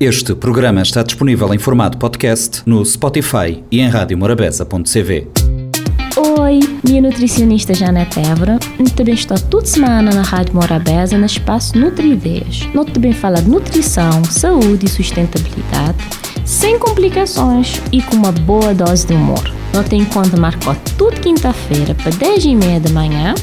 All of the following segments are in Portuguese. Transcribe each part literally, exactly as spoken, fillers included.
Este programa está disponível em formato podcast no Spotify e em rádio morabeza ponto c v. Oi, minha nutricionista Janetevra. Também estou toda semana na Rádio Morabeza, no espaço Nutri Ideias. Nós também falamos de nutrição, saúde e sustentabilidade, sem complicações e com uma boa dose de humor. Nós temos encontro marcado toda quinta-feira para dez e meia da manhã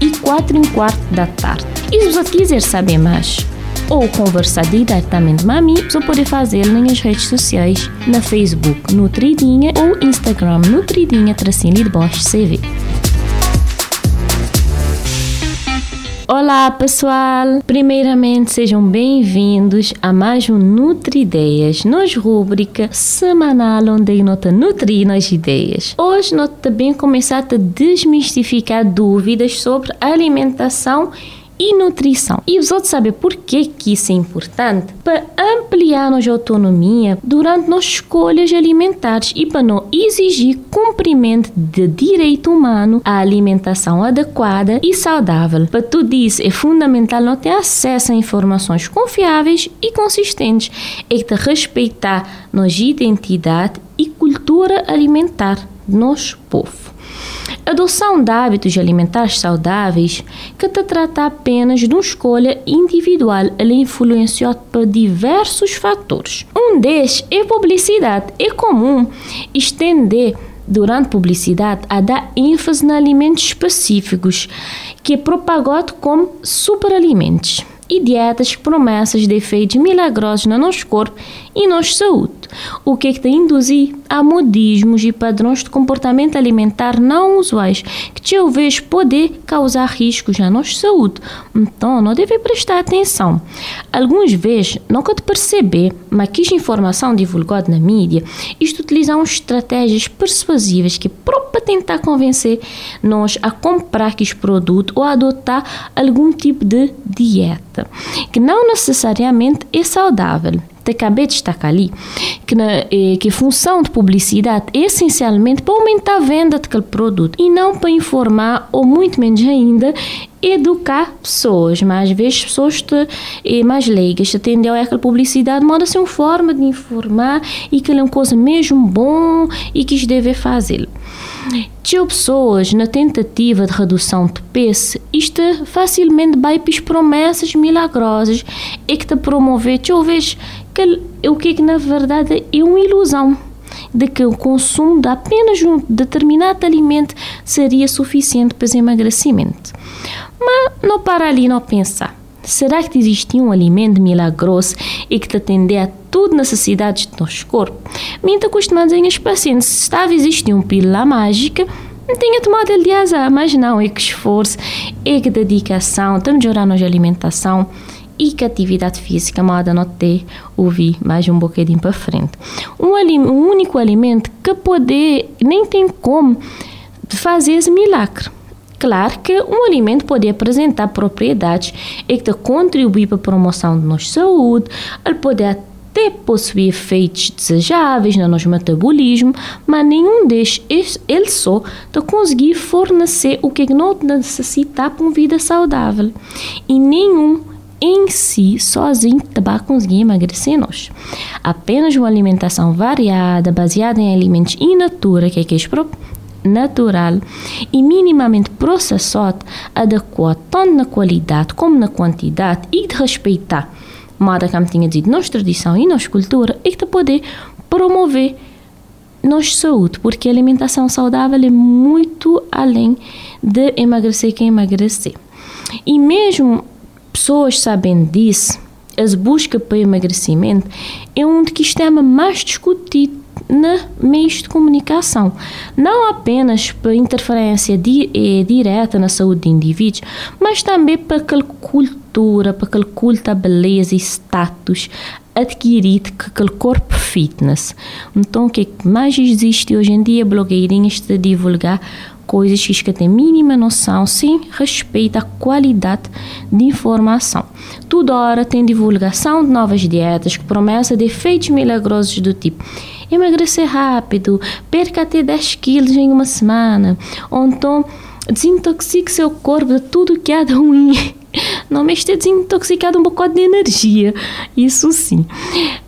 e quatro e um quarto da tarde. E se você quiser saber mais ou conversar diretamente com a mim, você pode fazer nas redes sociais, na Facebook Nutridinha ou Instagram Nutridinha tracinho de baixo C V. Olá pessoal! Primeiramente sejam bem-vindos a mais um Nutri Ideias, nossa rubrica semanal onde nós nutrimos as ideias. Hoje nós também começamos a desmistificar dúvidas sobre alimentação e nutrição. E você sabe por que, que isso é importante? Para ampliar nossa autonomia durante nossas escolhas alimentares e para não exigir cumprimento de direito humano à alimentação adequada e saudável. Para tudo isso, é fundamental não ter acesso a informações confiáveis e consistentes e de respeitar nossa identidade e cultura alimentar do nosso povo. A adoção de hábitos alimentares saudáveis que te trata apenas de uma escolha individual, ela é influenciada por diversos fatores. Um deles é a publicidade. É comum estender durante a publicidade a dar ênfase em alimentos específicos que é propagado como superalimentos e dietas que promessas de efeitos milagrosos no nosso corpo e nossa saúde, o que é que te induzir a modismos e padrões de comportamento alimentar não usuais, que talvez poder causar riscos na nossa saúde. Então, não deve prestar atenção. Algumas vezes, nunca te perceber, mas que esta informação divulgada na mídia, isto utilizam estratégias persuasivas que para tentar convencer nós a comprar este produto ou a adotar algum tipo de dieta, que não necessariamente é saudável. Te acabei de destacar ali que, na, eh, que a função de publicidade é essencialmente para aumentar a venda daquele produto e não para informar ou muito menos ainda educar pessoas, mas às vezes pessoas te, eh, mais leigas atendeu a aquela publicidade, moda ser uma forma de informar e que é uma coisa mesmo bom e que se deve fazer. Tinha pessoas na tentativa de redução de peso, isto facilmente vai para promessas milagrosas e que te promover, talvez que, o que na verdade é uma ilusão de que o consumo de apenas um determinado alimento seria suficiente para esse emagrecimento. Mas não para ali não pensar. Será que existe um alimento milagroso e que te atende a todas as necessidades do nosso corpo? Minta acostumada em as pacientes, se estava existindo uma pílula mágica, não tinha tomado ele de azar, mas não, é que esforço, é que dedicação, estamos melhorando a alimentação e que atividade física, moda não ter ouvir mais um bocadinho para frente. Um, um único alimento que poder, nem tem como fazer esse milagre. Claro que um alimento pode apresentar propriedades e que contribui para a promoção da nossa saúde, ele pode até possuir efeitos desejáveis no nosso metabolismo, mas nenhum destes, ele só, de conseguir fornecer o que nós necessitamos para uma vida saudável. E nenhum em si, sozinho, vai conseguir emagrecer nós. Apenas uma alimentação variada, baseada em alimentos in natura, que é que é natural e minimamente processado, adequado tanto na qualidade como na quantidade e de respeitar, moda como tinha dito, nossa tradição e nossa cultura e de poder promover nossa saúde, porque a alimentação saudável é muito além de emagrecer que emagrecer. E mesmo pessoas sabendo disso, as buscas para emagrecimento é um dos temas mais discutidos na meios de comunicação, não apenas para interferência di- eh, direta na saúde de indivíduos, mas também para aquela cultura, para aquele culto à beleza e status adquirido com aquele corpo fitness. Então, o que mais existe hoje em dia, blogueirinhas de divulgar coisas que que têm mínima noção, sem respeito à qualidade de informação. Toda hora tem divulgação de novas dietas que promessa de efeitos milagrosos do tipo emagrecer rápido, perca até dez quilos em uma semana, ou então desintoxique seu corpo de tudo que há de ruim Não, mas ter desintoxicado um bocado de energia, isso sim.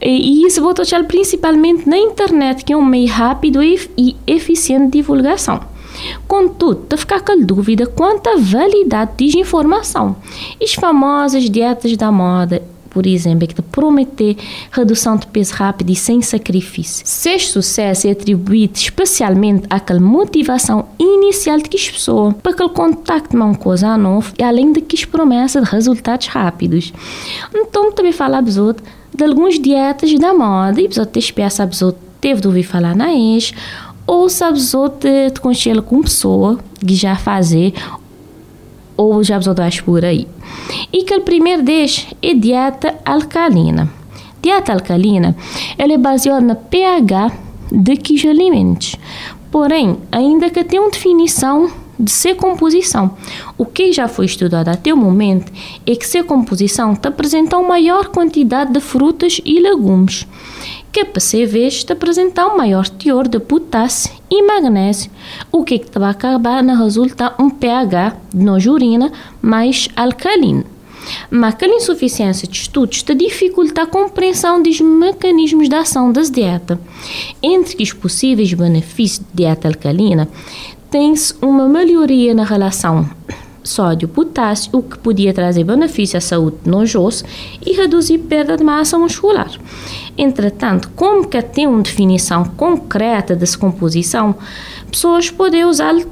E, e isso vou tocar principalmente na internet, que é um meio rápido e, e eficiente de divulgação. Contudo, te ficar com a dúvida quanto à validade de informação. As famosas dietas da moda, por exemplo, é que te prometer redução de peso rápido e sem sacrifício. Seu sucesso é atribuído especialmente àquela motivação inicial de que as pessoas, para aquele contacto de uma coisa nova, e além de que as promessas de resultados rápidos. Então, também falamos outro de algumas dietas da moda, e pessoa ter peça, a pessoa teve de ouvir falar na ex, ou sabes outro te conchela com pessoa que já fazer, ou já absorvas por aí. E que o primeiro deles é dieta alcalina. Dieta alcalina, ela é baseada no pH de que os alimentos. Porém, ainda que tenha uma definição de sua composição. O que já foi estudado até o momento é que sua composição te apresenta uma maior quantidade de frutas e legumes, que para ser vez te apresenta um maior teor de potássio e magnésio, o que, é que te vai acabar na resultar um pH de nossa urina mais alcalino. Mas aquela insuficiência de estudos te dificulta a compreensão dos mecanismos de ação das dietas. Entre os possíveis benefícios de dieta alcalina, tem-se uma melhoria na relação sódio-potássio, o que podia trazer benefício à saúde nos ossos e reduzir perda de massa muscular. Entretanto, como que tem uma definição concreta dessa composição, pessoas podem usá-la de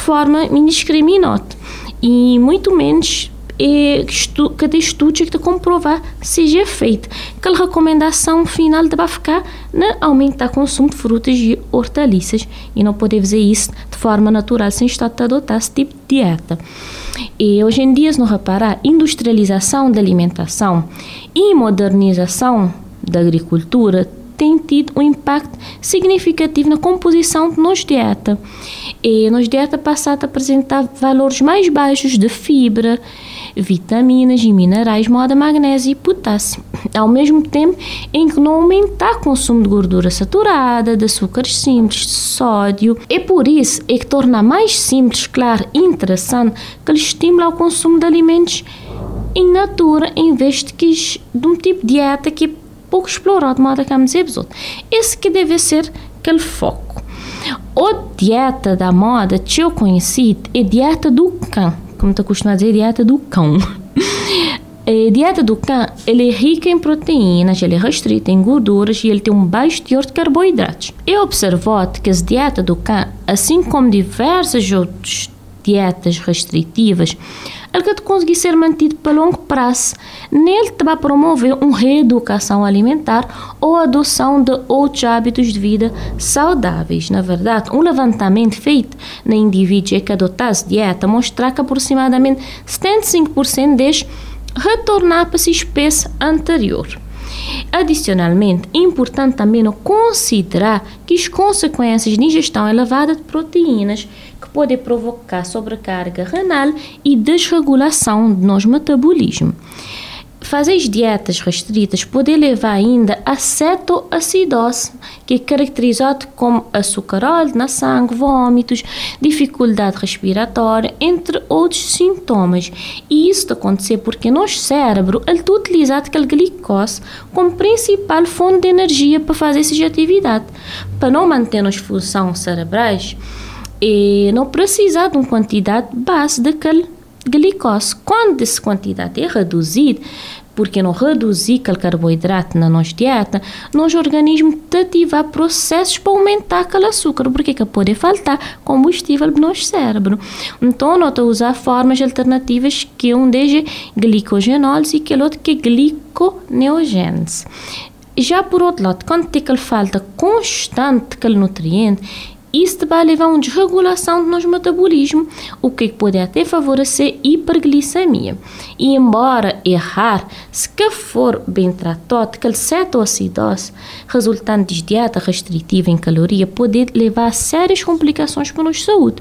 forma indiscriminante e muito menos é, estu, cada estudo que te comprovar seja feito. Aquela recomendação final vai ficar na aumentar o consumo de frutas e hortaliças e não poder fazer isso de forma natural sem estar a adotar esse tipo de dieta. E hoje em dia, se não reparar, industrialização da alimentação e modernização da agricultura tem tido um impacto significativo na composição de nossa dieta. E nossa dieta passada apresentava valores mais baixos de fibra, vitaminas e minerais, moda magnésio e potássio, ao mesmo tempo em que não aumentar o consumo de gordura saturada, de açúcares simples, de sódio. E por isso é que torna mais simples, claro e interessante que ele estimula o consumo de alimentos in natura em vez de, que, de um tipo de dieta que pouco explorado, mal da camisinha dos outros. Esse que deve ser aquele foco. Outra dieta da moda que eu conheci é dieta do cão, como está acostumado a dizer, dieta do cão. A dieta do cão, ela é rica em proteínas, ela é restrita em gorduras e ele tem um baixo teor de carboidratos. Eu observo que a dieta do cão, assim como diversas outras dietas restritivas, ele que conseguir ser mantido para longo prazo. Nele te vai promover uma reeducação alimentar ou a adoção de outros hábitos de vida saudáveis. Na verdade, um levantamento feito na indivíduo que adotasse dieta mostra que aproximadamente setenta e cinco por cento deles retornar para a sua espécie anterior. Adicionalmente, é importante também não considerar que as consequências de ingestão elevada de proteínas que podem provocar sobrecarga renal e desregulação do nosso metabolismo. Fazer as dietas restritas pode levar ainda a cetoacidose, que é caracterizado como açucarose na sangue, vômitos, dificuldade respiratória, entre outros sintomas. E isso acontece porque nosso cérebro ele está utilizando aquela glicose como principal fonte de energia para fazer essas atividades. Para não manter as funções cerebrais, e não precisar de uma quantidade base daquele glicose. Quando essa quantidade é reduzida, porque não reduzir aquele carboidrato na nossa dieta, nosso organismo ativar processos para aumentar aquele açúcar, porque que pode faltar combustível no nosso cérebro. Então, nós estamos a usar formas alternativas, que um deles é glicogenólise e que outro que é gliconeogênese. Já por outro lado, quando tem aquela falta constante daquele nutriente, isso vai levar a uma desregulação do nosso metabolismo, o que pode até favorecer hiperglicemia. E embora errar, se que for bem tratado, aquela cetoacidose resultante de dieta restritiva em caloria pode levar a sérias complicações para a nossa saúde.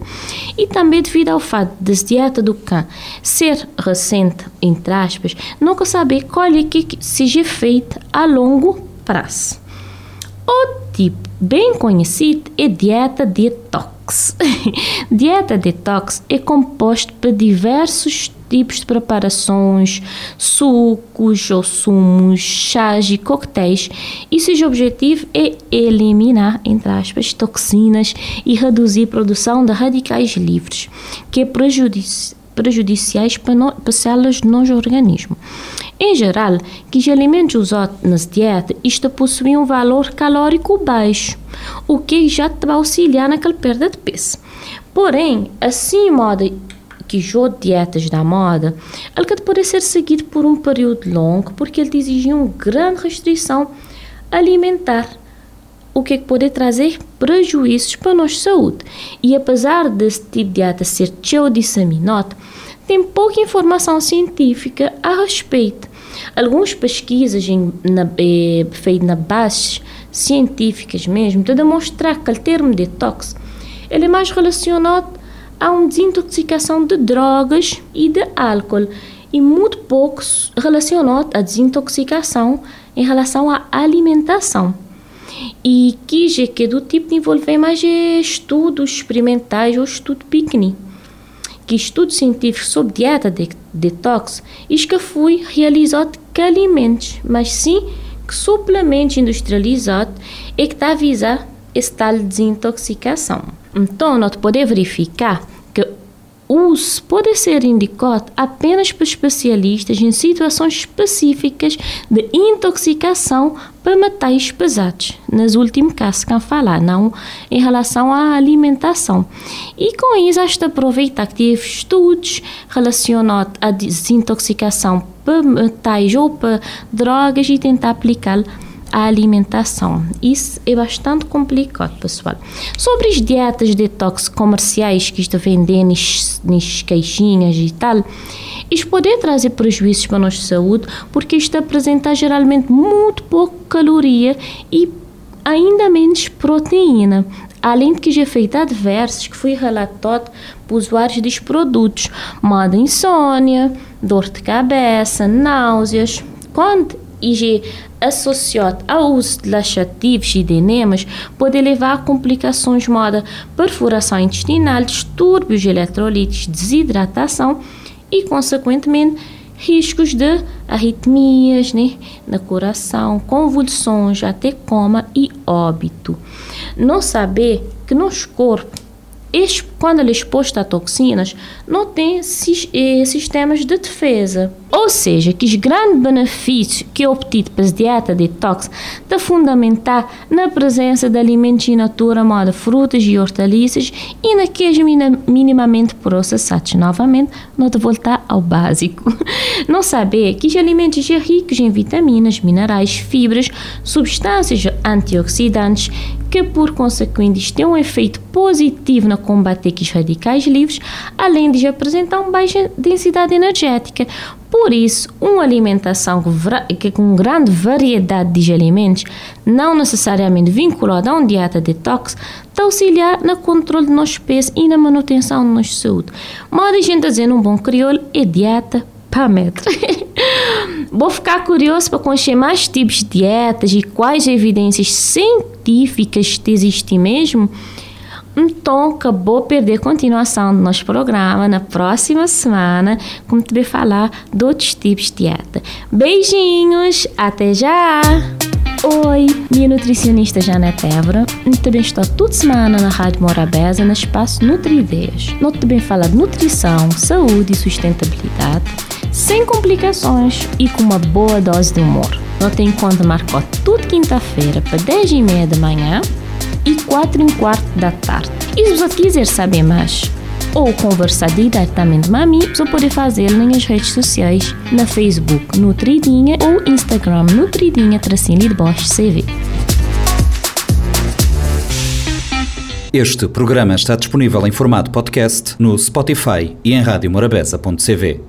E também devido ao fato da dieta do cão ser recente, entre aspas, nunca saber qual é que seja feita a longo prazo. Outro tipo bem conhecido é dieta detox. Dieta detox é composta por diversos tipos de preparações, sucos ou sumos, chás e coquetéis, e seu objetivo é eliminar, entre aspas, toxinas e reduzir a produção de radicais livres, que é prejudici- prejudiciais para, no- para células do nosso organismo. Em geral, que os alimentos usados na dieta isto possui um valor calórico baixo, o que já te vai auxiliar naquela perda de peso. Porém, assim moda que jogo dietas da moda, ele pode ser seguido por um período longo, porque ele exige uma grande restrição alimentar, o que pode trazer prejuízos para a nossa saúde. E apesar desse tipo de dieta ser cheio de saminota, tem pouca informação científica a respeito. Algumas pesquisas eh, feitas na base científicas mesmo, de demonstrar que o termo detox ele é mais relacionado a uma desintoxicação de drogas e de álcool, e muito pouco relacionado à desintoxicação em relação à alimentação. E que já que é do tipo de envolver mais estudos experimentais ou estudo pequenininho. Que estudo científico sobre dieta de, detox, isso que foi realizado que alimentos, mas sim que suplementos industrializados é que está a visar esse tal de desintoxicação. Então, nós podemos verificar que o uso pode ser indicado apenas para especialistas em situações específicas de intoxicação para metais pesados. Nos últimos casos que eu falar, não em relação à alimentação. E com isso, esta aproveita que teve estudos relacionados à desintoxicação para metais ou para drogas e tentar aplicá-lo à alimentação. Isso é bastante complicado, pessoal. Sobre as dietas detox comerciais que estão vendendo nas caixinhas e tal, isso pode trazer prejuízos para a nossa saúde, porque isto apresenta geralmente muito pouco caloria e ainda menos proteína, além de que já feito adversos que foi relatado por usuários dos produtos, má de insônia, dor de cabeça, náuseas, quando e associado ao uso de laxativos e de enemas, pode levar a complicações moda perfuração intestinal, distúrbios de eletrolitos, desidratação e, consequentemente, riscos de arritmias, né, no coração, convulsões, até coma e óbito. Não saber que nosso corpo, quando ele é exposto a toxinas, não tem sistemas de defesa. Ou seja, que os grandes benefícios que é obtido para a dieta detox está fundamentada na presença de alimentos in natura, moda frutas e hortaliças, e naqueles minimamente processados. Novamente, não de voltar ao básico. Não saber que os alimentos são ricos em vitaminas, minerais, fibras, substâncias antioxidantes, que por consequência têm um efeito positivo na combater os radicais livres, além de apresentar uma baixa densidade energética. Por isso, uma alimentação com grande variedade de alimentos, não necessariamente vinculada a uma dieta detox, está a auxiliar no controle do nosso peso e na manutenção da nossa saúde. Mas a gente dizer num bom crioulo é dieta para metro. Vou ficar curioso para conhecer mais tipos de dietas e quais evidências científicas existem mesmo. Então, acabou de perder a continuação do nosso programa na próxima semana, como te vou falar de outros tipos de dieta. Beijinhos, até já! Oi, minha nutricionista Janetevra. Eu também estou toda semana na Rádio Morabeza, no espaço Nutri Ideias. Nós também falamos de nutrição, saúde e sustentabilidade, sem complicações e com uma boa dose de humor. Nós te encontro marcado toda quinta-feira para dez e meia da manhã, e quatro e um quarto da tarde. E se você quiser saber mais ou conversar diretamente com a mim, você pode fazê-lo nas redes sociais, na Facebook Nutridinha ou Instagram Nutridinha tracinho de Bosch C V. Este programa está disponível em formato podcast no Spotify e em rádio morabeza ponto c v.